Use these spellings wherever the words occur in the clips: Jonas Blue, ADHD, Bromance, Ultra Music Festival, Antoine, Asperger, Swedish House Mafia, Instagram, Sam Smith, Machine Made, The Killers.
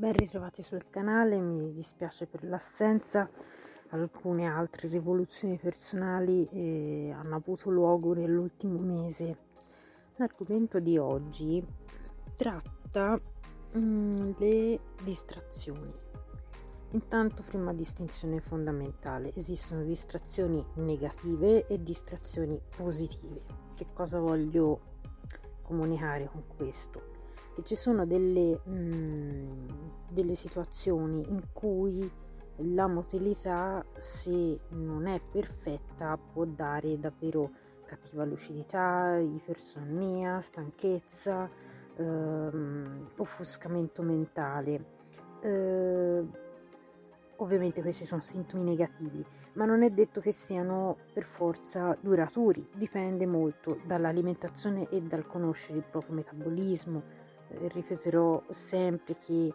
Ben ritrovati sul canale, mi dispiace per l'assenza, alcune altre rivoluzioni personali hanno avuto luogo nell'ultimo mese. L'argomento di oggi tratta le distrazioni. Intanto, prima distinzione fondamentale, esistono distrazioni negative e distrazioni positive. Che cosa voglio comunicare con questo? Che ci sono delle situazioni in cui la motilità, se non è perfetta, può dare davvero cattiva lucidità, ipersonnia, stanchezza, offuscamento mentale. Ovviamente questi sono sintomi negativi, ma non è detto che siano per forza duraturi, dipende molto dall'alimentazione e dal conoscere il proprio metabolismo. Ripeterò sempre che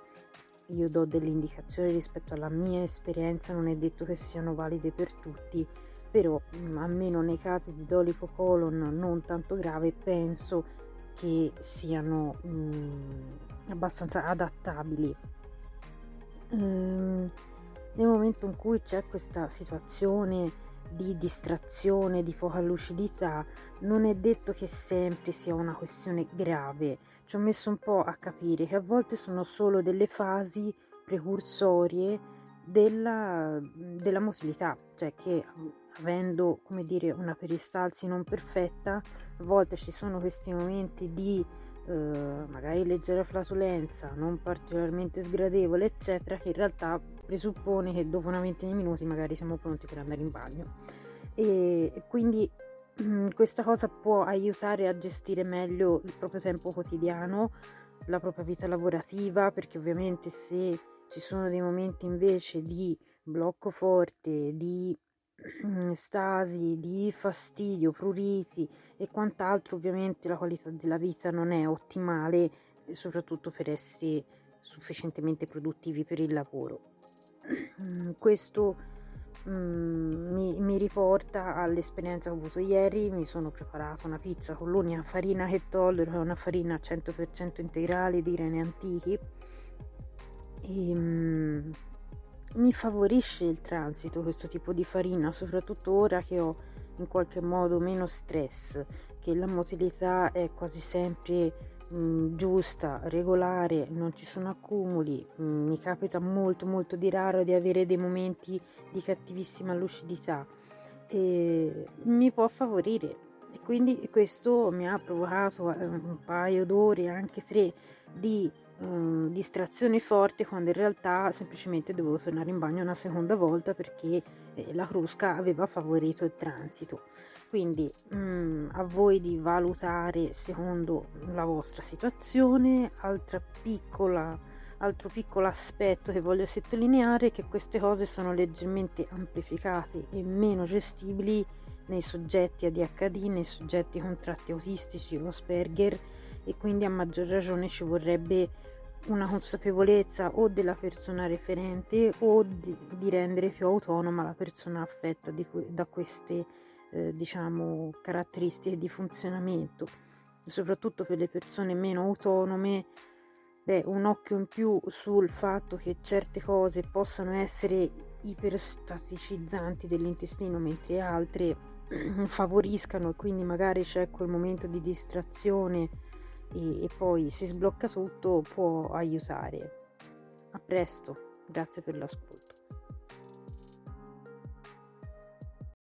io do delle indicazioni rispetto alla mia esperienza, non è detto che siano valide per tutti, però almeno nei casi di dolico colon non tanto grave penso che siano abbastanza adattabili. Nel momento in cui c'è questa situazione di distrazione, di poca lucidità, non è detto che sempre sia una questione grave. Ci ho messo un po' a capire che a volte sono solo delle fasi precursorie della motilità, cioè che avendo, come dire, una peristalsi non perfetta, a volte ci sono questi momenti di magari leggera flatulenza, non particolarmente sgradevole, eccetera, che in realtà presuppone che dopo una ventina di minuti magari siamo pronti per andare in bagno, e quindi questa cosa può aiutare a gestire meglio il proprio tempo quotidiano, la propria vita lavorativa, perché ovviamente se ci sono dei momenti invece di blocco forte, di stasi, di fastidio, pruriti e quant'altro, ovviamente la qualità della vita non è ottimale, soprattutto per essere sufficientemente produttivi per il lavoro. Questo mi riporta all'esperienza che ho avuto ieri. Mi sono preparata una pizza con l'unica farina che tollero, è una farina 100% integrale di grani antichi, e mi favorisce il transito questo tipo di farina, soprattutto ora che ho in qualche modo meno stress, che la motilità è quasi sempre giusta, regolare, non ci sono accumuli. Mi capita molto di raro di avere dei momenti di cattivissima lucidità e mi può favorire, e quindi questo mi ha provocato un paio d'ore, anche 3, di distrazione forte, quando in realtà semplicemente dovevo tornare in bagno una seconda volta perché la crusca aveva favorito il transito. Quindi a voi di valutare secondo la vostra situazione. Altro piccolo aspetto che voglio sottolineare è che queste cose sono leggermente amplificate e meno gestibili nei soggetti ADHD, nei soggetti con tratti autistici o Asperger, e quindi a maggior ragione ci vorrebbe una consapevolezza o della persona referente o di rendere più autonoma la persona affetta da queste diciamo caratteristiche di funzionamento. Soprattutto per le persone meno autonome, un occhio in più sul fatto che certe cose possano essere iperstaticizzanti dell'intestino mentre altre favoriscano, e quindi magari c'è quel momento di distrazione e poi si sblocca tutto, può aiutare. A presto, grazie per l'ascolto.